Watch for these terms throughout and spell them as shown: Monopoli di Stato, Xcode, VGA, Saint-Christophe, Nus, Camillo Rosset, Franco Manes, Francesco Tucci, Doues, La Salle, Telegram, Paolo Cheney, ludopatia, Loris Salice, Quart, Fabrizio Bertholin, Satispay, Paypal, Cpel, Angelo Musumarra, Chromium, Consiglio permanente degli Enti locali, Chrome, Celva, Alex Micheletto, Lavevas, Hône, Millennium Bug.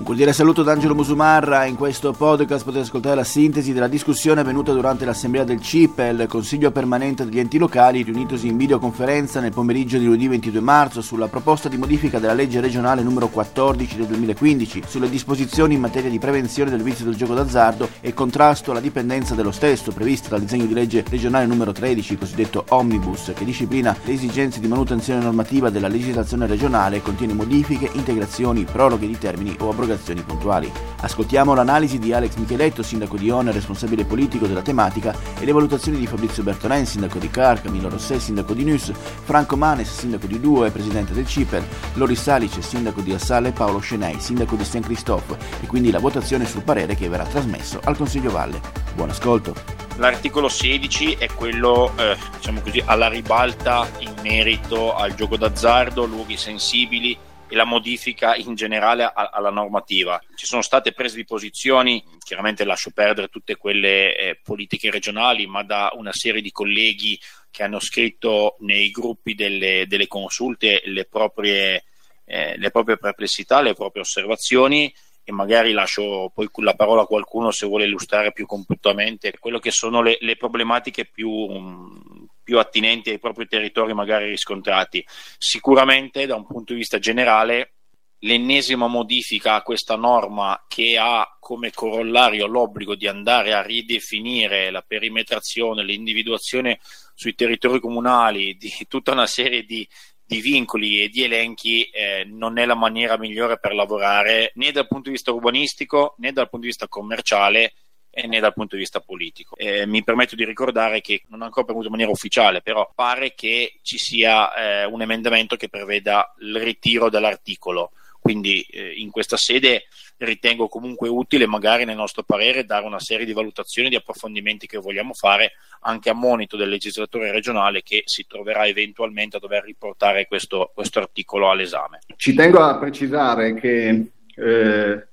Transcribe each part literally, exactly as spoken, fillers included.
Un cordiale saluto da Angelo Musumarra. In questo podcast potete ascoltare la sintesi della discussione avvenuta durante l'assemblea del Cpel, Consiglio permanente degli Enti locali, riunitosi in videoconferenza nel pomeriggio di lunedì ventidue marzo sulla proposta di modifica della legge regionale numero quattordici del duemilaquindici sulle disposizioni in materia di prevenzione del vizio del gioco d'azzardo e contrasto alla dipendenza dello stesso, prevista dal disegno di legge regionale numero tredici, cosiddetto Omnibus, che disciplina le esigenze di manutenzione normativa della legislazione regionale e contiene modifiche, integrazioni, proroghe di termini o abrogazioni puntuali. Ascoltiamo l'analisi di Alex Micheletto, sindaco di Hône, responsabile politico della tematica, e le valutazioni di Fabrizio Bertholin, sindaco di Quart, Camillo Rosset, sindaco di Nus, Franco Manes, sindaco di Doues e presidente del Cpel, Loris Salice, sindaco di La Salle, e Paolo Cheney, sindaco di Saint-Christophe, e quindi la votazione sul parere che verrà trasmesso al Consiglio Valle. Buon ascolto. L'articolo sedici è quello, eh, diciamo così, alla ribalta in merito al gioco d'azzardo, luoghi sensibili e la modifica in generale alla normativa. Ci sono state prese di posizioni, chiaramente lascio perdere tutte quelle eh, politiche regionali, ma da una serie di colleghi che hanno scritto nei gruppi delle, delle consulte le proprie, eh, le proprie perplessità, le proprie osservazioni, e magari lascio poi la parola a qualcuno se vuole illustrare più compiutamente quello che sono le, le problematiche più... Um, più attinenti ai propri territori magari riscontrati. Sicuramente da un punto di vista generale l'ennesima modifica a questa norma, che ha come corollario l'obbligo di andare a ridefinire la perimetrazione, l'individuazione sui territori comunali di tutta una serie di, di vincoli e di elenchi, eh, non è la maniera migliore per lavorare né dal punto di vista urbanistico né dal punto di vista commerciale e né dal punto di vista politico. Eh, mi permetto di ricordare che non è ancora pervenuto in maniera ufficiale, però pare che ci sia eh, un emendamento che preveda il ritiro dell'articolo, quindi eh, in questa sede ritengo comunque utile, magari nel nostro parere, dare una serie di valutazioni, di approfondimenti che vogliamo fare anche a monito del legislatore regionale che si troverà eventualmente a dover riportare questo, questo articolo all'esame. Ci tengo a precisare che eh...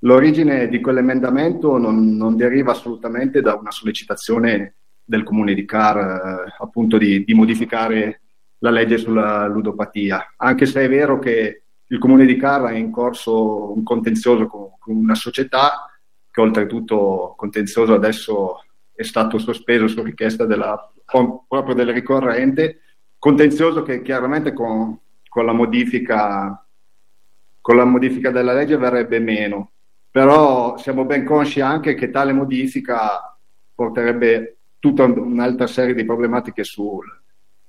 l'origine di quell'emendamento non, non deriva assolutamente da una sollecitazione del comune di Quart, eh, appunto di, di modificare la legge sulla ludopatia, anche se è vero che il comune di Quart è in corso un contenzioso con, con una società, che oltretutto contenzioso adesso è stato sospeso su richiesta della, proprio del ricorrente, contenzioso che chiaramente con, con la modifica con la modifica della legge verrebbe meno. Però siamo ben consci anche che tale modifica porterebbe tutta un'altra serie di problematiche sul,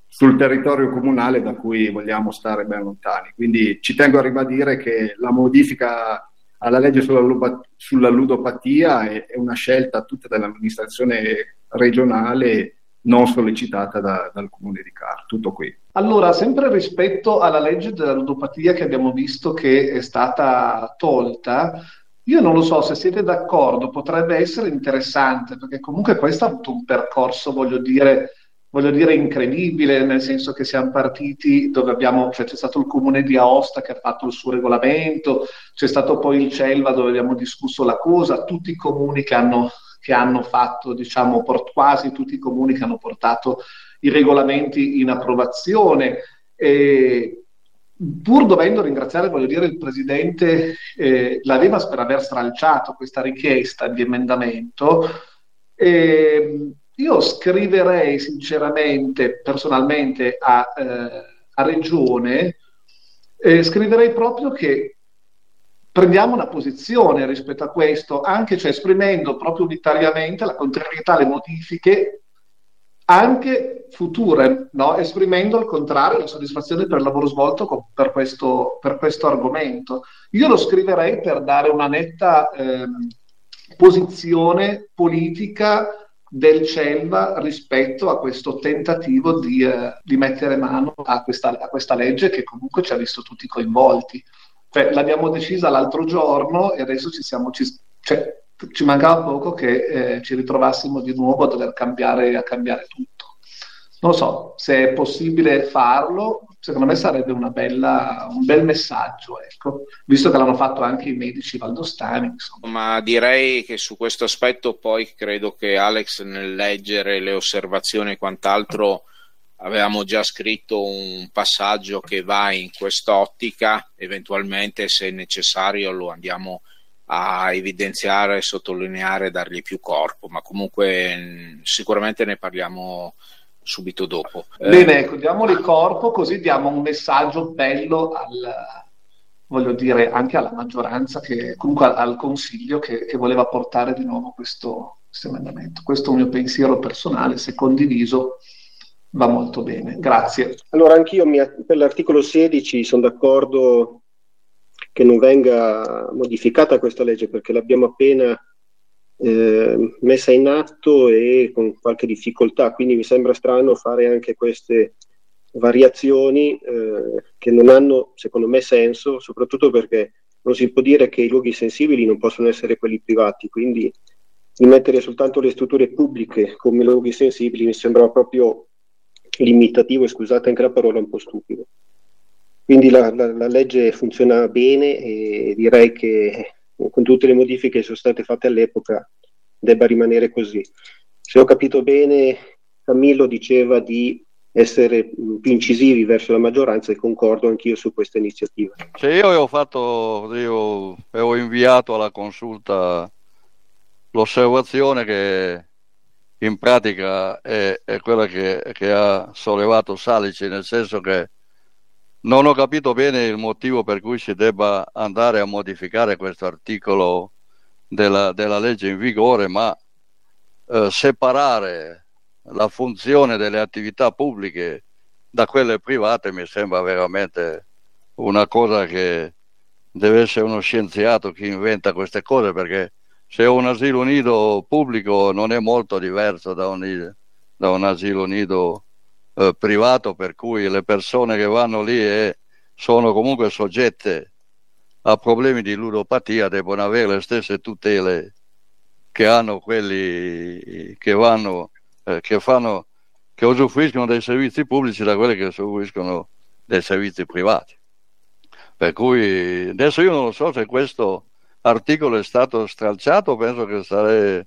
sul territorio comunale, da cui vogliamo stare ben lontani. Quindi ci tengo a ribadire che la modifica alla legge sulla, sulla ludopatia è, è una scelta tutta dell'amministrazione regionale, non sollecitata da, dal comune di Quart. Tutto qui. Allora, sempre rispetto alla legge della ludopatia che abbiamo visto che è stata tolta, io non lo so, se siete d'accordo potrebbe essere interessante, perché comunque questo ha avuto un percorso, voglio dire, voglio dire incredibile, nel senso che siamo partiti dove abbiamo, cioè c'è stato il comune di Aosta che ha fatto il suo regolamento, c'è stato poi il Celva dove abbiamo discusso la cosa, tutti i comuni che hanno, che hanno fatto, diciamo, port- quasi tutti i comuni che hanno portato i regolamenti in approvazione, e pur dovendo ringraziare, voglio dire, il presidente eh, Lavevas per aver stralciato questa richiesta di emendamento, eh, io scriverei sinceramente, personalmente, a, eh, a Regione, eh, scriverei proprio che prendiamo una posizione rispetto a questo, anche cioè esprimendo proprio unitariamente la contrarietà alle modifiche, anche future, no? Esprimendo al contrario la soddisfazione per il lavoro svolto con, per, questo, per questo argomento. Io lo scriverei per dare una netta eh, posizione politica del Celva rispetto a questo tentativo di, eh, di mettere mano a questa, a questa legge che comunque ci ha visto tutti coinvolti. Cioè, l'abbiamo decisa l'altro giorno e adesso ci siamo... Ci, cioè, ci mancava poco che eh, ci ritrovassimo di nuovo a dover cambiare, a cambiare tutto. Non lo so, se è possibile farlo, secondo me sarebbe una bella, un bel messaggio, ecco, visto che l'hanno fatto anche i medici valdostani. Insomma. Ma direi che su questo aspetto poi credo che Alex, nel leggere le osservazioni e quant'altro, avevamo già scritto un passaggio che va in quest'ottica, eventualmente se necessario lo andiamo a evidenziare, sottolineare, dargli più corpo, ma comunque sicuramente ne parliamo subito dopo. Bene, ecco, diamogli corpo, così diamo un messaggio bello al, voglio dire, anche alla maggioranza, che comunque al Consiglio che, che voleva portare di nuovo questo, questo emendamento. Questo è un mio pensiero personale, se condiviso va molto bene. Grazie. Allora anch'io mi, per l'articolo sedici sono d'accordo che non venga modificata questa legge, perché l'abbiamo appena eh, messa in atto e con qualche difficoltà, quindi mi sembra strano fare anche queste variazioni eh, che non hanno secondo me senso, soprattutto perché non si può dire che i luoghi sensibili non possono essere quelli privati, quindi mettere soltanto le strutture pubbliche come luoghi sensibili mi sembra proprio limitativo e, scusate anche la parola, un po' stupido. Quindi la, la, la legge funziona bene e direi che con tutte le modifiche che sono state fatte all'epoca debba rimanere così. Se ho capito bene, Camillo diceva di essere più incisivi verso la maggioranza e concordo anch'io su questa iniziativa. Se io ho fatto, io ho inviato alla consulta l'osservazione che in pratica è, è quella che, che ha sollevato Salice, nel senso che non ho capito bene il motivo per cui si debba andare a modificare questo articolo della, della legge in vigore, ma eh, separare la funzione delle attività pubbliche da quelle private mi sembra veramente una cosa che deve essere uno scienziato chi inventa queste cose, perché se un asilo nido pubblico non è molto diverso da un, da un asilo nido eh, privato, per cui le persone che vanno lì e sono comunque soggette a problemi di ludopatia devono avere le stesse tutele che hanno quelli che vanno eh, che fanno che usufruiscono dei servizi pubblici da quelli che usufruiscono dei servizi privati. Per cui adesso io non lo so se questo articolo è stato stralciato, penso che sarei,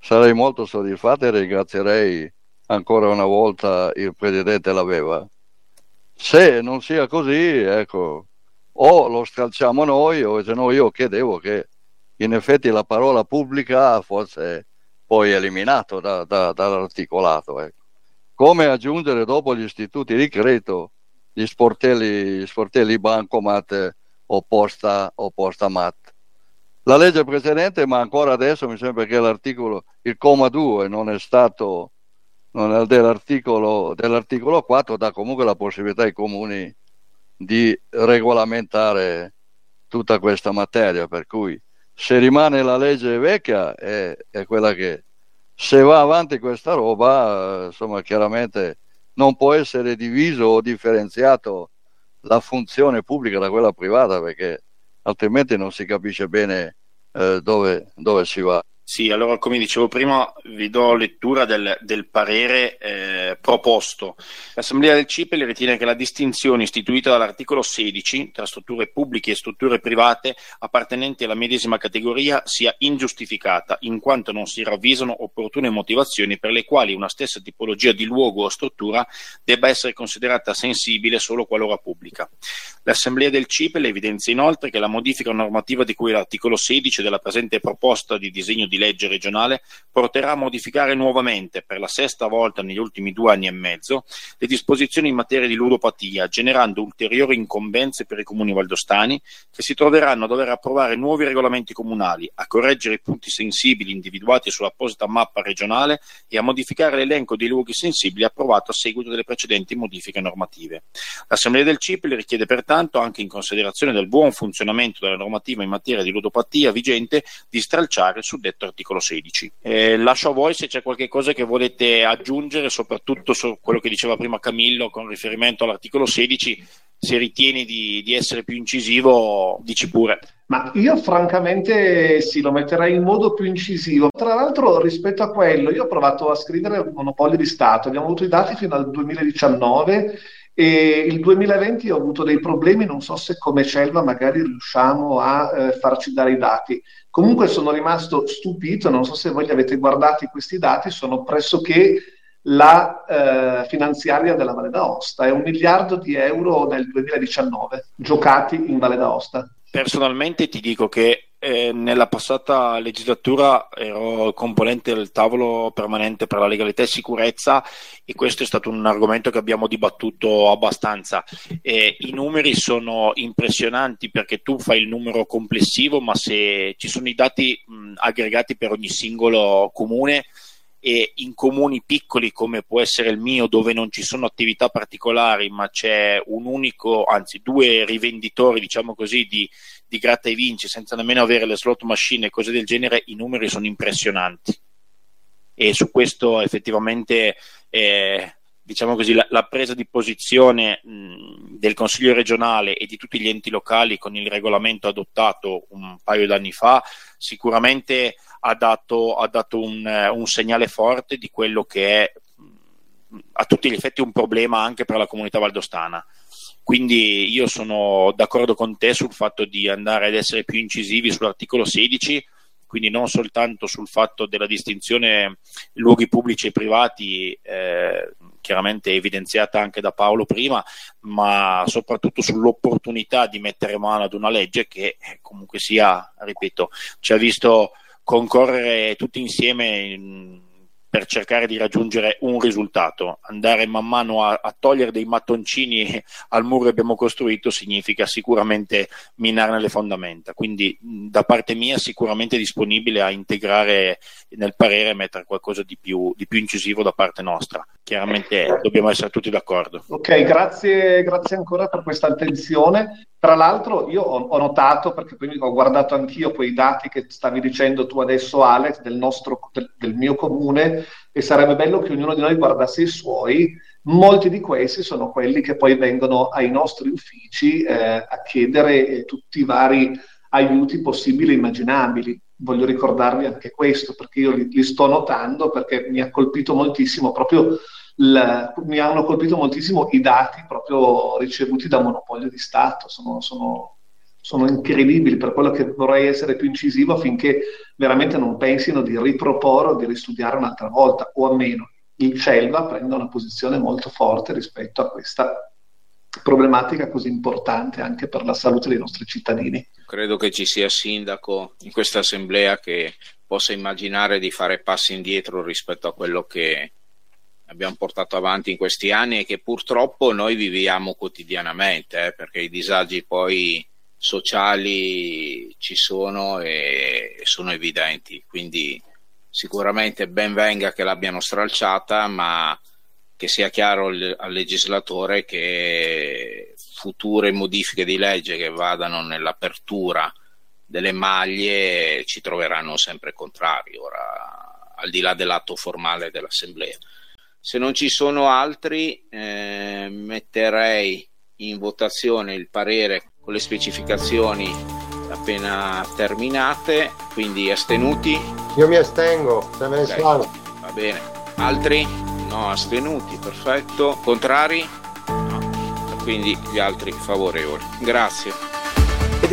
sarei molto soddisfatto e ringrazierei ancora una volta il presidente Laveva. Se non sia così, ecco, o lo stralciamo noi, o se no io chiedevo che in effetti la parola pubblica fosse poi eliminato da, da, dall'articolato. Ecco. Come aggiungere dopo gli istituti di credito, gli sportelli, gli sportelli bancomat o posta, o posta mat. La legge precedente, ma ancora adesso mi sembra che l'articolo, il comma due non è stato non è dell'articolo, dell'articolo quattro, dà comunque la possibilità ai comuni di regolamentare tutta questa materia, per cui se rimane la legge vecchia è, è quella che, se va avanti questa roba, insomma chiaramente non può essere diviso o differenziato la funzione pubblica da quella privata, perché altrimenti non si capisce bene eh, dove, dove si va. Sì, allora come dicevo prima vi do lettura del, del parere eh, proposto. L'Assemblea del Cipel ritiene che la distinzione istituita dall'articolo sedici tra strutture pubbliche e strutture private appartenenti alla medesima categoria sia ingiustificata, in quanto non si ravvisano opportune motivazioni per le quali una stessa tipologia di luogo o struttura debba essere considerata sensibile solo qualora pubblica. L'Assemblea del Cipel evidenzia inoltre che la modifica normativa di cui l'articolo sedici della presente proposta di disegno di legge regionale porterà a modificare nuovamente, per la sesta volta negli ultimi due anni e mezzo, le disposizioni in materia di ludopatia, generando ulteriori incombenze per i comuni valdostani, che si troveranno a dover approvare nuovi regolamenti comunali, a correggere i punti sensibili individuati sull'apposita mappa regionale e a modificare l'elenco dei luoghi sensibili approvato a seguito delle precedenti modifiche normative. L'Assemblea del Cipel richiede pertanto, anche in considerazione del buon funzionamento della normativa in materia di ludopatia vigente, di stralciare il suddetto articolo sedici. Eh, lascio a voi se c'è qualche cosa che volete aggiungere, soprattutto su quello che diceva prima Camillo con riferimento all'articolo sedici. Se ritieni di, di essere più incisivo, dici pure. Ma io francamente sì, lo metterei in modo più incisivo. Tra l'altro rispetto a quello, io ho provato a scrivere Monopoli di Stato, abbiamo avuto i dati fino al duemiladiciannove e il duemilaventi ho avuto dei problemi, non so se come Celva magari riusciamo a eh, farci dare i dati. Comunque sono rimasto stupito, non so se voi li avete guardati questi dati, sono pressoché la eh, finanziaria della Valle d'Aosta, è un miliardo di euro nel duemiladiciannove giocati in Valle d'Aosta. Personalmente ti dico che eh, nella passata legislatura ero componente del tavolo permanente per la legalità e sicurezza, e questo è stato un argomento che abbiamo dibattuto abbastanza. Eh, i numeri sono impressionanti, perché tu fai il numero complessivo, ma se ci sono i dati mh, aggregati per ogni singolo comune, e in comuni piccoli come può essere il mio, dove non ci sono attività particolari ma c'è un unico, anzi due rivenditori, diciamo così, di, di gratta e vinci, senza nemmeno avere le slot machine e cose del genere, i numeri sono impressionanti, e su questo effettivamente eh, diciamo così la, la presa di posizione mh, del Consiglio regionale e di tutti gli enti locali con il regolamento adottato un paio d'anni fa sicuramente ha dato, ha dato un, un segnale forte di quello che è a tutti gli effetti un problema anche per la comunità valdostana. Quindi io sono d'accordo con te sul fatto di andare ad essere più incisivi sull'articolo sedici, quindi non soltanto sul fatto della distinzione luoghi pubblici e privati, eh, chiaramente evidenziata anche da Paolo prima, ma soprattutto sull'opportunità di mettere mano ad una legge che comunque sia, ripeto, ci ha visto concorrere tutti insieme per cercare di raggiungere un risultato. Andare man mano a, a togliere dei mattoncini al muro che abbiamo costruito significa sicuramente minarne le fondamenta, quindi da parte mia sicuramente disponibile a integrare nel parere e mettere qualcosa di più, di più incisivo da parte nostra. Chiaramente dobbiamo essere tutti d'accordo. Ok, grazie, grazie ancora per questa attenzione. Tra l'altro io ho notato, perché poi ho guardato anch'io quei dati che stavi dicendo tu adesso, Alex, del, nostro, del, del mio comune, e sarebbe bello che ognuno di noi guardasse i suoi. Molti di questi sono quelli che poi vengono ai nostri uffici eh, a chiedere tutti i vari aiuti possibili e immaginabili. Voglio ricordarvi anche questo, perché io li, li sto notando, perché mi ha colpito moltissimo proprio... La, mi hanno colpito moltissimo i dati proprio ricevuti da Monopoli di Stato, sono, sono, sono incredibili, per quello che vorrei essere più incisivo affinché veramente non pensino di riproporre o di ristudiare un'altra volta, o almeno il Celva prenda una posizione molto forte rispetto a questa problematica così importante anche per la salute dei nostri cittadini. Credo che ci sia sindaco in questa assemblea che possa immaginare di fare passi indietro rispetto a quello che abbiamo portato avanti in questi anni e che purtroppo noi viviamo quotidianamente, eh, perché i disagi poi sociali ci sono e sono evidenti, quindi sicuramente ben venga che l'abbiano stralciata, ma che sia chiaro al legislatore che future modifiche di legge che vadano nell'apertura delle maglie ci troveranno sempre contrari, ora al di là dell'atto formale dell'assemblea. Se non ci sono altri, eh, metterei in votazione il parere con le specificazioni appena terminate, quindi astenuti? Io mi astengo, se me ne sono. Va bene. Altri? No, astenuti, perfetto. Contrari? No. Quindi gli altri favorevoli. Grazie. Ed